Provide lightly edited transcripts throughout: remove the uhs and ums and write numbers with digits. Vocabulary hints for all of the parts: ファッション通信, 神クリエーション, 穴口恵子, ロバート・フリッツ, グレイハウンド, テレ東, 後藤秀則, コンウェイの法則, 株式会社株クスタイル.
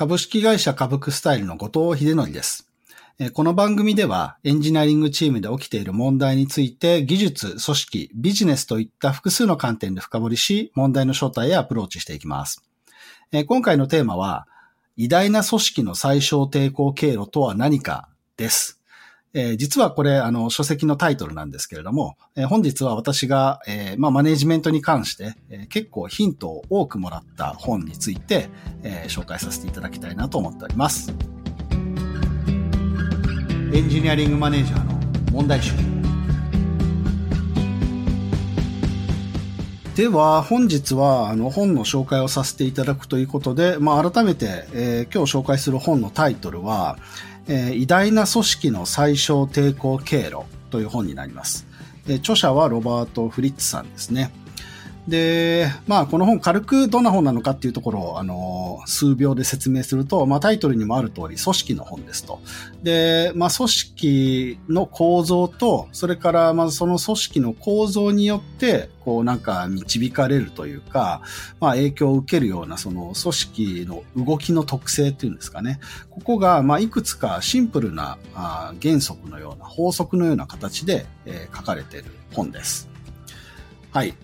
株式会社株クスタイルの後藤秀則です。この番組ではエンジニアリングチームで起きている問題について技術、組織、ビジネスといった複数の観点で深掘りし、問題の正体へアプローチしていきます。今回のテーマは偉大な組織の最小抵抗経路とは何かです。実はこれ書籍のタイトルなんですけれども、本日は私が、マネジメントに関して、結構ヒントを多くもらった本について、紹介させていただきたいなと思っております。エンジニアリングマネージャーの問題集では、本日は本の紹介をさせていただくということで、改めて、今日紹介する本のタイトルは、偉大な組織の最小抵抗経路という本になります。著者はロバート・フリッツさんですね。で、この本軽くどんな本なのかっていうところを、数秒で説明すると、タイトルにもある通り組織の本ですと。で、組織の構造と、それから、その組織の構造によって、導かれるというか、影響を受けるような、その組織の動きの特性っていうんですかね。ここが、いくつかシンプルな原則のような、法則のような形で、書かれている本です。はい。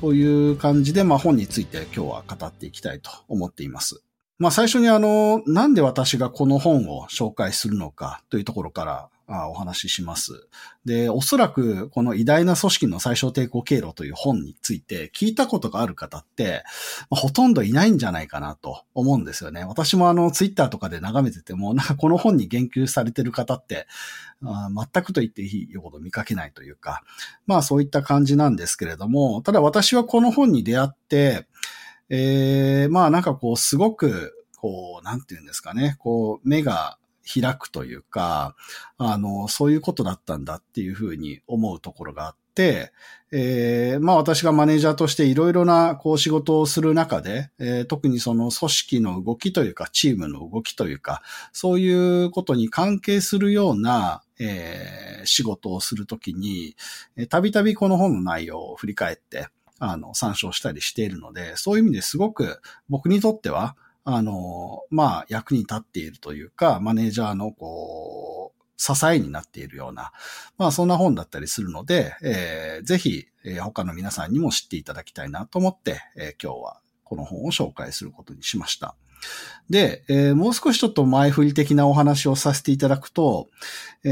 という感じで、本について今日は語っていきたいと思っています。最初になんで私がこの本を紹介するのかというところからお話しします。で、おそらくこの偉大な組織の最小抵抗経路という本について聞いたことがある方って、ほとんどいないんじゃないかなと思うんですよね。私もツイッターとかで眺めてても、この本に言及されてる方って、全くと言っていいほど見かけないというか、そういった感じなんですけれども、ただ私はこの本に出会って、すごく、目が開くというか、そういうことだったんだっていうふうに思うところがあって、私がマネージャーとしていろいろな仕事をする中で、特にその組織の動きというか、チームの動きというか、そういうことに関係するような、仕事をするときに、たびたびこの本の内容を振り返って、参照したりしているので、そういう意味ですごく僕にとっては、役に立っているというか、マネージャーの支えになっているような、そんな本だったりするので、ぜひ、他の皆さんにも知っていただきたいなと思って、今日はこの本を紹介することにしました。で、もう少しちょっと前振り的なお話をさせていただくと、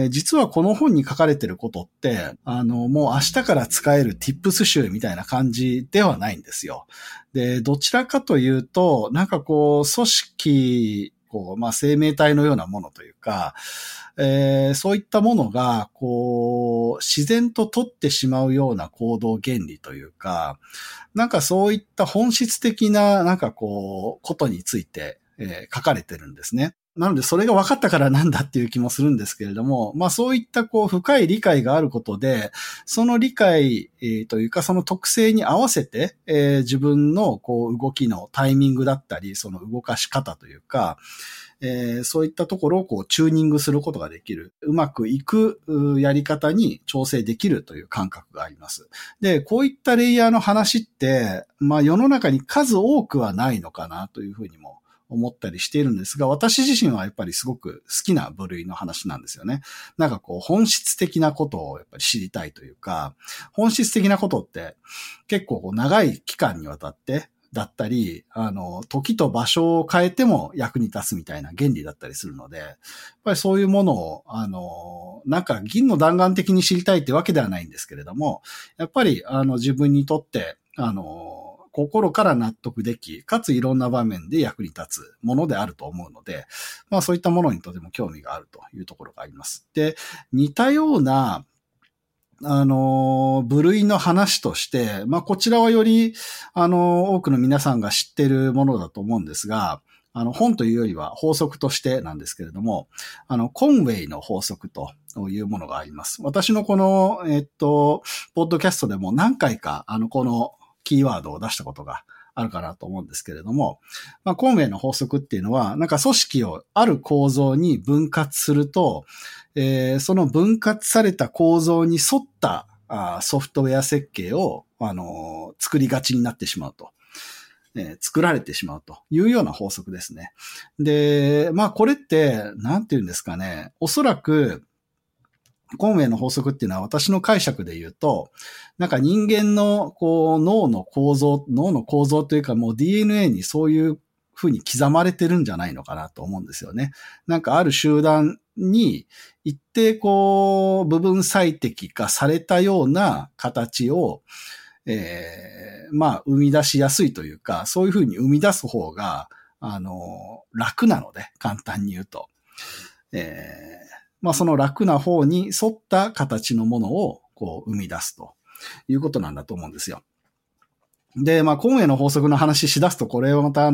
実はこの本に書かれてることって、もう明日から使える tips 集みたいな感じではないんですよ。で、どちらかというと、組織、生命体のようなものというか、そういったものが、自然と取ってしまうような行動原理というか、そういった本質的な、ことについて、書かれてるんですね。なので、それが分かったからなんだっていう気もするんですけれども、そういった深い理解があることで、その理解というか、その特性に合わせて、自分の動きのタイミングだったり、その動かし方というか、そういったところをチューニングすることができる。うまくいくやり方に調整できるという感覚があります。で、こういったレイヤーの話って、世の中に数多くはないのかなというふうにも思ったりしているんですが、私自身はやっぱりすごく好きな部類の話なんですよね。本質的なことをやっぱり知りたいというか、本質的なことって結構長い期間にわたってだったり、時と場所を変えても役に立つみたいな原理だったりするので、やっぱりそういうものを、銀の弾丸的に知りたいってわけではないんですけれども、やっぱり自分にとって、心から納得でき、かついろんな場面で役に立つものであると思うので、そういったものにとても興味があるというところがあります。で、似たような、部類の話として、こちらはより、多くの皆さんが知っているものだと思うんですが、本というよりは法則としてなんですけれども、コンウェイの法則というものがあります。私のこの、ポッドキャストでも何回か、この、キーワードを出したことがあるかなと思うんですけれども、コンウェイの法則っていうのは、組織をある構造に分割すると、その分割された構造に沿ったソフトウェア設計を、作りがちになってしまうと。作られてしまうというような法則ですね。で、まあこれってなんていうんですかね、おそらくコンウェイの法則っていうのは私の解釈で言うと、なんか人間のこう脳の構造というかもう DNA にそういう風に刻まれてるんじゃないのかなと思うんですよね。なんかある集団に一定こう部分最適化されたような形を、まあ生み出しやすいというか、そういう風に生み出す方が楽なので、簡単に言うと、まあその楽な方に沿った形のものをこう生み出すということなんだと思うんですよ。で、まあ、コンウェイの法則の話しだすと、これはまた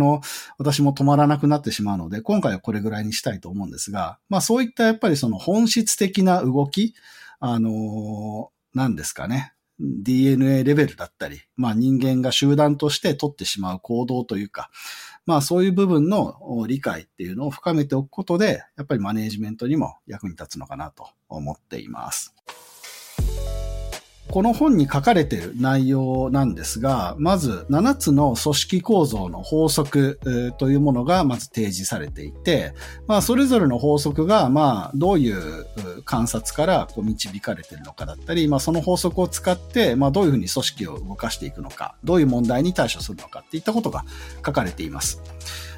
私も止まらなくなってしまうので、今回はこれぐらいにしたいと思うんですが、まあ、そういったやっぱりその本質的な動き、何ですかね、DNA レベルだったり、まあ、人間が集団として取ってしまう行動というか、まあ、そういう部分の理解っていうのを深めておくことで、やっぱりマネージメントにも役に立つのかなと思っています。この本に書かれている内容なんですが、まず7つの組織構造の法則というものがまず提示されていて、まあそれぞれの法則がまあどういう観察からこう導かれているのかだったり、まあその法則を使ってまあどういうふうに組織を動かしていくのか、どういう問題に対処するのかっていったことが書かれています。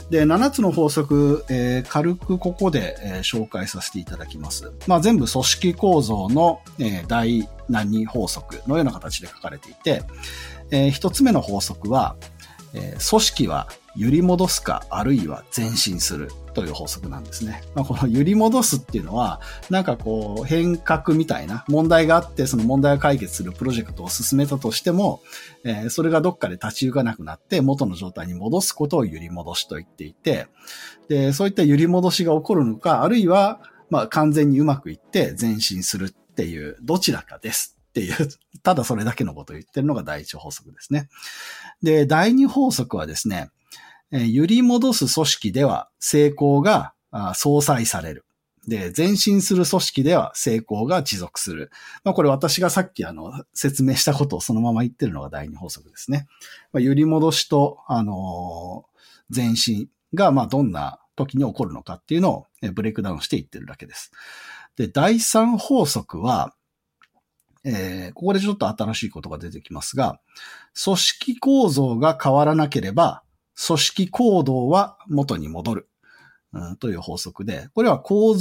で、7つの法則、軽くここで、紹介させていただきます。まあ、全部組織構造の、第何法則のような形で書かれていて、1つ目の法則は、組織は揺り戻すかあるいは前進するという法則なんですね。まあ、この揺り戻すっていうのは、なんかこう変革みたいな問題があって、その問題を解決するプロジェクトを進めたとしても、それがどっかで立ち行かなくなって元の状態に戻すことを揺り戻しと言っていて、で、そういった揺り戻しが起こるのか、あるいはまあ完全にうまくいって前進するっていうどちらかです。っていう、ただそれだけのことを言ってるのが第一法則ですね。で、第二法則はですね、揺り戻す組織では成功が相殺される。で、前進する組織では成功が持続する。まあこれ私がさっき説明したことをそのまま言ってるのが第二法則ですね。まあ、揺り戻しと、前進がまあどんな時に起こるのかっていうのをブレイクダウンして言ってるだけです。で、第三法則は、ここでちょっと新しいことが出てきますが、組織構造が変わらなければ、組織行動は元に戻る、という法則で、これは組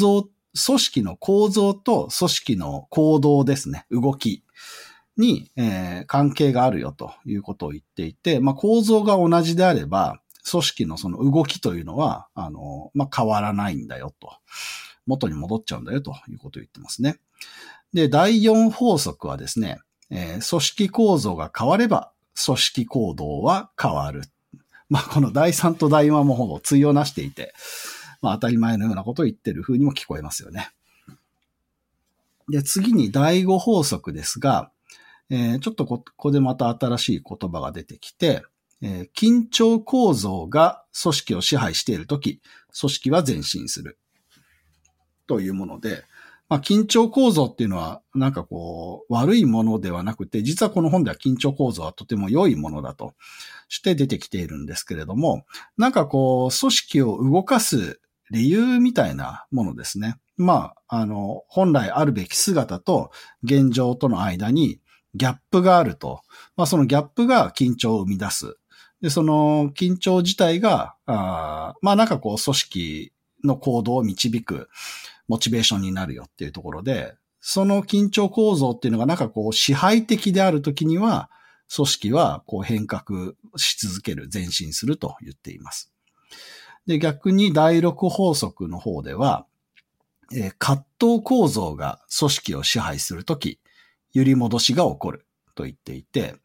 織の構造と組織の行動ですね、動きに、関係があるよということを言っていて、まあ、構造が同じであれば、組織のその動きというのは、まあ、変わらないんだよと、元に戻っちゃうんだよということを言ってますね。で、第4法則はですね、組織構造が変われば、組織行動は変わる。まあ、この第3と第4はもうほぼ対応なしていて、まあ、当たり前のようなことを言ってる風にも聞こえますよね。で、次に第5法則ですが、ちょっとここでまた新しい言葉が出てきて、緊張構造が組織を支配しているとき、組織は前進する。というもので、まあ、緊張構造っていうのは、なんかこう、悪いものではなくて、実はこの本では緊張構造はとても良いものだとして出てきているんですけれども、なんかこう、組織を動かす理由みたいなものですね。まあ、本来あるべき姿と現状との間にギャップがあると、まあ、そのギャップが緊張を生み出す。で、その緊張自体が、まあ、なんかこう、組織の行動を導くモチベーションになるよっていうところで、その緊張構造っていうのがなんかこう支配的であるときには、組織はこう変革し続ける、前進すると言っています。で、逆に第6法則の方では、葛藤構造が組織を支配するとき、揺り戻しが起こると言っていて、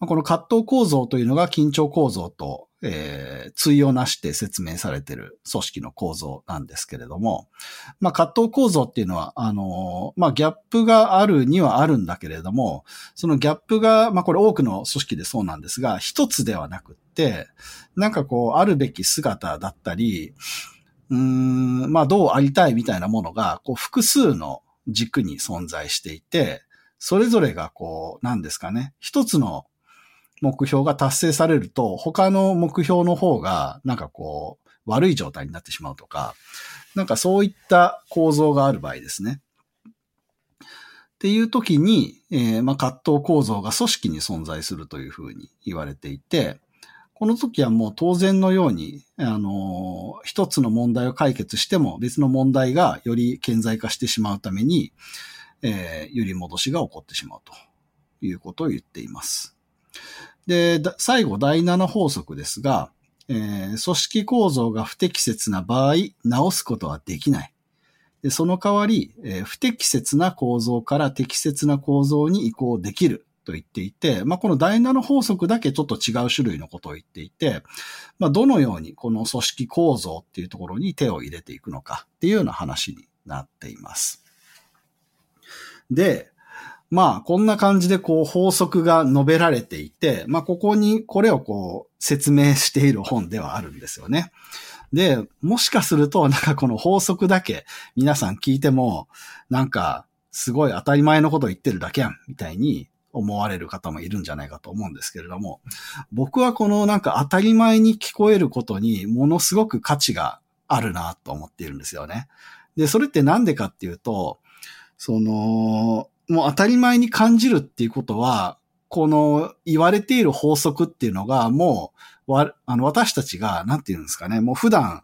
この葛藤構造というのが緊張構造と、対応なして説明されている組織の構造なんですけれども、まあ、葛藤構造っていうのは、まあ、ギャップがあるにはあるんだけれども、そのギャップが、まあ、これ多くの組織でそうなんですが、一つではなくって、なんかこう、あるべき姿だったり、まあ、どうありたいみたいなものが、こう、複数の軸に存在していて、それぞれがこう、なんですかね、一つの目標が達成されると、他の目標の方が、なんかこう、悪い状態になってしまうとか、なんかそういった構造がある場合ですね。っていう時に、葛藤構造が組織に存在するというふうに言われていて、この時はもう当然のように、一つの問題を解決しても別の問題がより顕在化してしまうために、揺り戻しが起こってしまうということを言っています。で、最後第7法則ですが、組織構造が不適切な場合、直すことはできない。で、その代わり、不適切な構造から適切な構造に移行できる。と言っていて、この第7法則だけちょっと違う種類のことを言っていて、どのようにこの組織構造っていうところに手を入れていくのかっていうような話になっています。で、こんな感じでこう法則が述べられていて、ここにこれをこう説明している本ではあるんですよね。で、もしかするとなんかこの法則だけ皆さん聞いてもなんかすごい当たり前のことを言ってるだけやんみたいに思われる方もいるんじゃないかと思うんですけれども、僕はこのなんか当たり前に聞こえることにものすごく価値があるなと思っているんですよね。で、それってなんでかっていうと、もう当たり前に感じるっていうことは、この言われている法則っていうのがもう私たちがなんていうんですかね、もう普段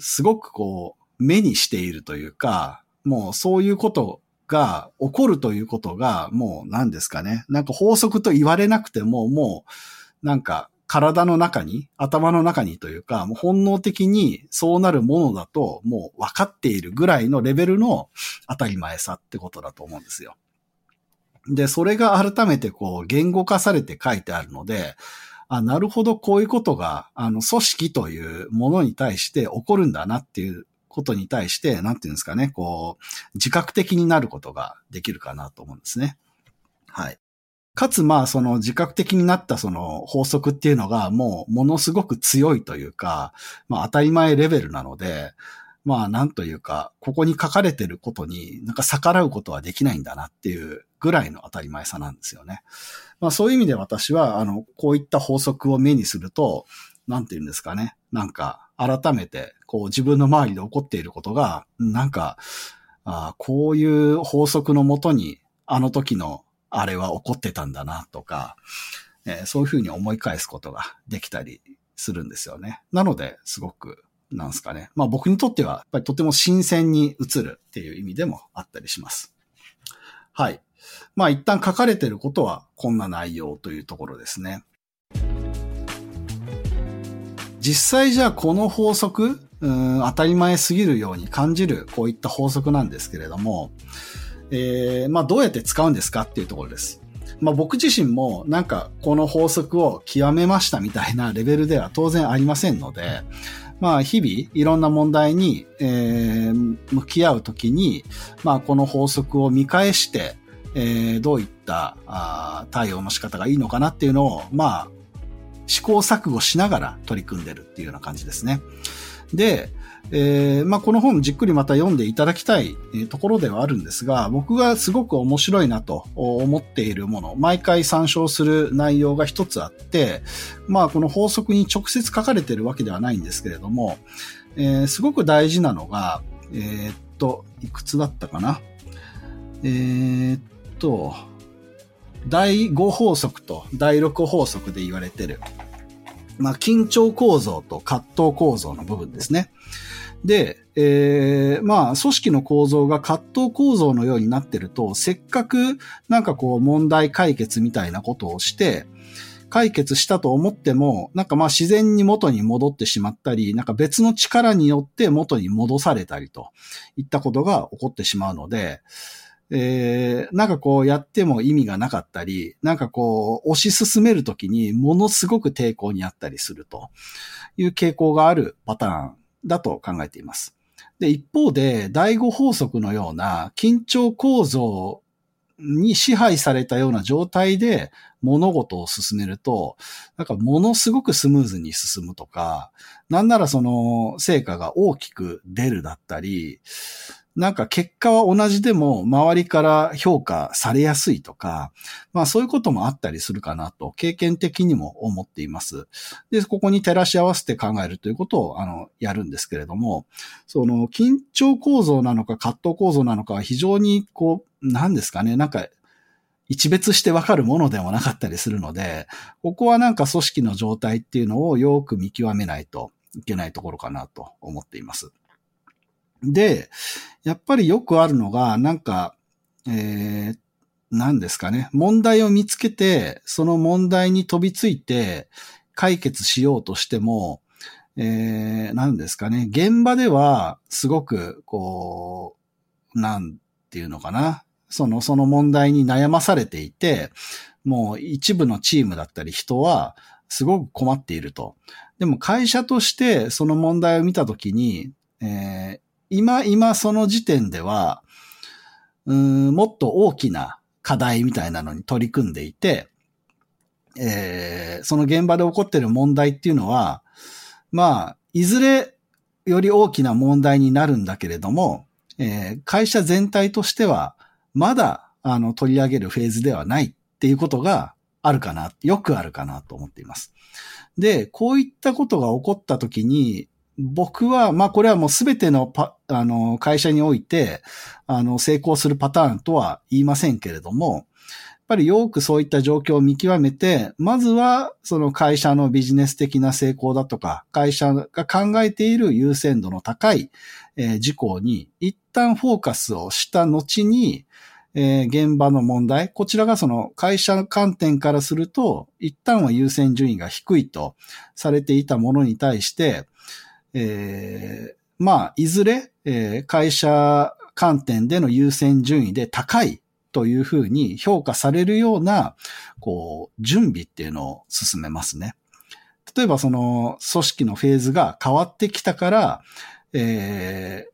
すごくこう目にしているというか、もうそういうことをが起こるということがもう何ですかね。なんか法則と言われなくてももうなんか体の中に、頭の中にというか、もう本能的にそうなるものだともう分かっているぐらいのレベルの当たり前さってことだと思うんですよ。で、それが改めてこう言語化されて書いてあるので、なるほどこういうことが組織というものに対して起こるんだなっていうことに対して、なんていうんですかね、こう、自覚的になることができるかなと思うんですね。はい。かつ、その自覚的になったその法則っていうのが、もう、ものすごく強いというか、当たり前レベルなので、なんというか、ここに書かれてることに、なんか逆らうことはできないんだなっていうぐらいの当たり前さなんですよね。そういう意味で私は、こういった法則を目にすると、なんていうんですかね、なんか、改めて、こう自分の周りで起こっていることが、なんか、こういう法則のもとに、あの時のあれは起こってたんだなとか、そういうふうに思い返すことができたりするんですよね。なので、すごく、なんですかね。僕にとっては、やっぱりとても新鮮に映るっていう意味でもあったりします。はい。一旦書かれていることは、こんな内容というところですね。実際じゃあこの法則、当たり前すぎるように感じるこういった法則なんですけれども、どうやって使うんですかっていうところです。僕自身もなんかこの法則を極めましたみたいなレベルでは当然ありませんので、日々いろんな問題に、向き合うときに、この法則を見返して、どういった対応の仕方がいいのかなっていうのを、試行錯誤しながら取り組んでるっていうような感じですね。で、この本じっくりまた読んでいただきたいところではあるんですが、僕がすごく面白いなと思っているもの、毎回参照する内容が一つあって、この法則に直接書かれているわけではないんですけれども、すごく大事なのが、いくつだったかな？第5法則と第6法則で言われている、緊張構造と葛藤構造の部分ですね。で、組織の構造が葛藤構造のようになってると、せっかくなんかこう問題解決みたいなことをして、解決したと思っても、なんか自然に元に戻ってしまったり、なんか別の力によって元に戻されたりといったことが起こってしまうので、なんかこうやっても意味がなかったり、なんかこう推し進めるときにものすごく抵抗にあったりするという傾向があるパターンだと考えています。で、一方で第5法則のような緊張構造に支配されたような状態で物事を進めると、なんかものすごくスムーズに進むとか、なんならその成果が大きく出るだったり、なんか結果は同じでも周りから評価されやすいとか、まあそういうこともあったりするかなと経験的にも思っています。で、ここに照らし合わせて考えるということをやるんですけれども、その緊張構造なのか葛藤構造なのかは非常になんですかね、なんか一別してわかるものでもなかったりするので、ここはなんか組織の状態っていうのをよく見極めないといけないところかなと思っています。で、やっぱりよくあるのが、なんか、なんですかね、問題を見つけて、その問題に飛びついて解決しようとしても、なんですかね、現場ではすごく、なんていうのかな、その問題に悩まされていて、もう一部のチームだったり人は、すごく困っていると。でも会社としてその問題を見たときに、今その時点ではもっと大きな課題みたいなのに取り組んでいて、その現場で起こっている問題っていうのは、まあいずれより大きな問題になるんだけれども、会社全体としてはまだ取り上げるフェーズではないっていうことがあるかな、よくあるかなと思っています。で、こういったことが起こったときに、僕は、まあこれはもうすべての会社において、成功するパターンとは言いませんけれども、やっぱりよくそういった状況を見極めて、まずはその会社のビジネス的な成功だとか、会社が考えている優先度の高い事項に一旦フォーカスをした後に、現場の問題、こちらがその会社の観点からすると一旦は優先順位が低いとされていたものに対して、まあいずれ、会社観点での優先順位で高いというふうに評価されるような準備っていうのを進めますね。例えばその組織のフェーズが変わってきたから。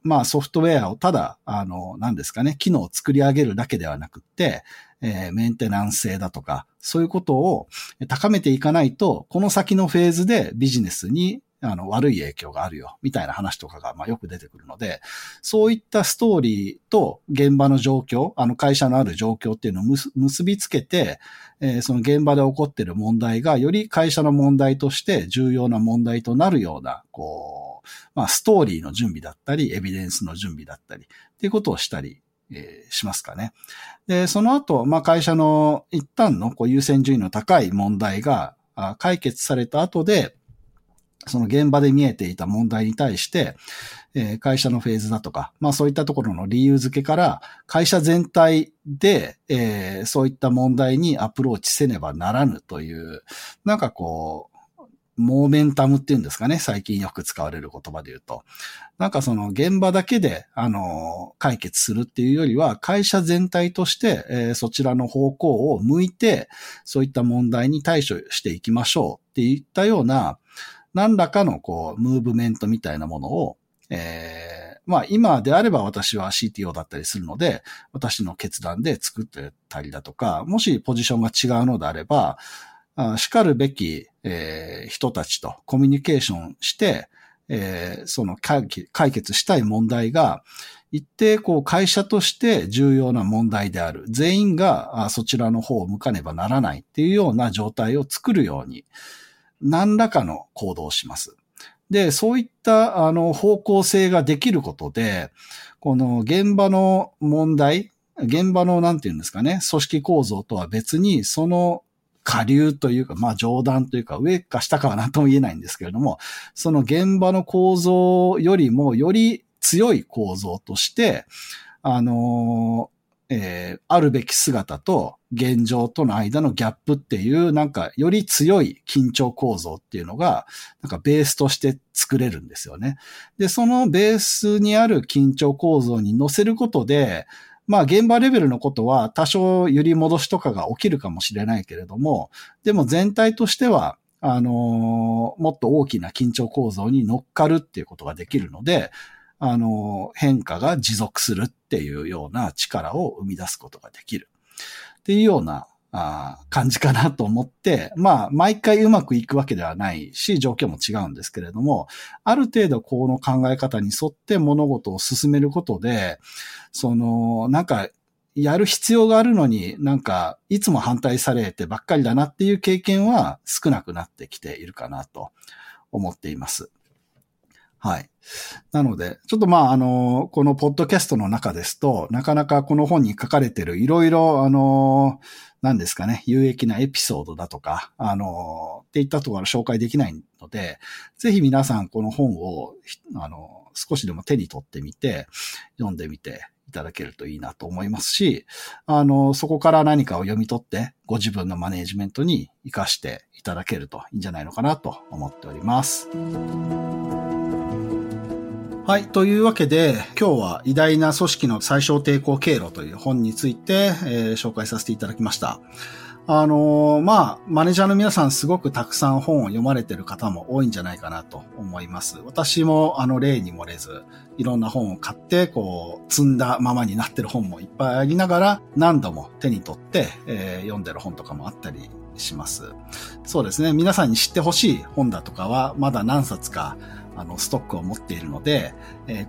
まあソフトウェアをただ、何ですかね、機能を作り上げるだけではなくって、メンテナンス性だとか、そういうことを高めていかないと、この先のフェーズでビジネスに悪い影響があるよ、みたいな話とかが、まあ、よく出てくるので、そういったストーリーと現場の状況、会社のある状況っていうのを結びつけて、その現場で起こっている問題がより会社の問題として重要な問題となるような、まあ、ストーリーの準備だったり、エビデンスの準備だったり、っていうことをしたり、しますかね。で、その後、まあ、会社の一旦の優先順位の高い問題が解決された後で、その現場で見えていた問題に対して、会社のフェーズだとか、まあそういったところの理由付けから会社全体で、そういった問題にアプローチせねばならぬという、なんかモーメンタムっていうんですかね、最近よく使われる言葉で言うと。なんかその現場だけで、解決するっていうよりは、会社全体として、そちらの方向を向いて、そういった問題に対処していきましょうっていったような、何らかのムーブメントみたいなものを、まあ今であれば私は CTO だったりするので、私の決断で作ってたりだとか、もしポジションが違うのであれば、叱るべき、人たちとコミュニケーションして、その解決したい問題が一定会社として重要な問題である。全員がそちらの方を向かねばならないっていうような状態を作るように何らかの行動をします。で、そういった方向性ができることで、この現場の問題、現場のなんていうんですかね、組織構造とは別にその下流というか、まあ上段というか、上か下かは何とも言えないんですけれども、その現場の構造よりもより強い構造として、あるべき姿と現状との間のギャップっていう、なんかより強い緊張構造っていうのが、なんかベースとして作れるんですよね。で、そのベースにある緊張構造に乗せることで、まあ現場レベルのことは多少揺り戻しとかが起きるかもしれないけれども、でも全体としては、もっと大きな緊張構造に乗っかるっていうことができるので、変化が持続するっていうような力を生み出すことができるっていうような感じかなと思って、まあ、毎回うまくいくわけではないし、状況も違うんですけれども、ある程度この考え方に沿って物事を進めることで、なんか、やる必要があるのになんか、いつも反対されてばっかりだなっていう経験は少なくなってきているかなと思っています。はい。なので、ちょっとまあ、このポッドキャストの中ですと、なかなかこの本に書かれているいろいろ、何ですかね、有益なエピソードだとか、っていったところは紹介できないので、ぜひ皆さんこの本を、少しでも手に取ってみて、読んでみていただけるといいなと思いますし、そこから何かを読み取って、ご自分のマネージメントに活かしていただけるといいんじゃないのかなと思っております。はい。というわけで、今日は偉大な組織の最小抵抗経路という本について、紹介させていただきました。まあ、マネージャーの皆さんすごくたくさん本を読まれている方も多いんじゃないかなと思います。私も例に漏れず、いろんな本を買って、積んだままになってる本もいっぱいありながら、何度も手に取って、読んでる本とかもあったりします。そうですね。皆さんに知ってほしい本だとかは、まだ何冊か、ストックを持っているので、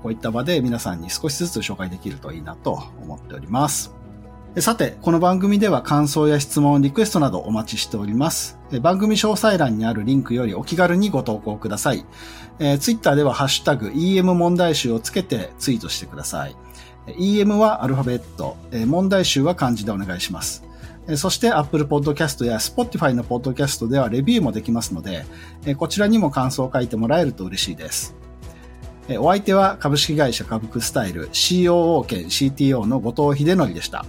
こういった場で皆さんに少しずつ紹介できるといいなと思っております。さて、この番組では感想や質問、リクエストなどお待ちしております。番組詳細欄にあるリンクよりお気軽にご投稿ください。Twitter ではハッシュタグ EM 問題集をつけてツイートしてください。EM はアルファベット、問題集は漢字でお願いします。そして Apple Podcast や Spotify の Podcast ではレビューもできますので、こちらにも感想を書いてもらえると嬉しいです。お相手は株式会社株クスタイル COO 兼 CTO の後藤秀則でした。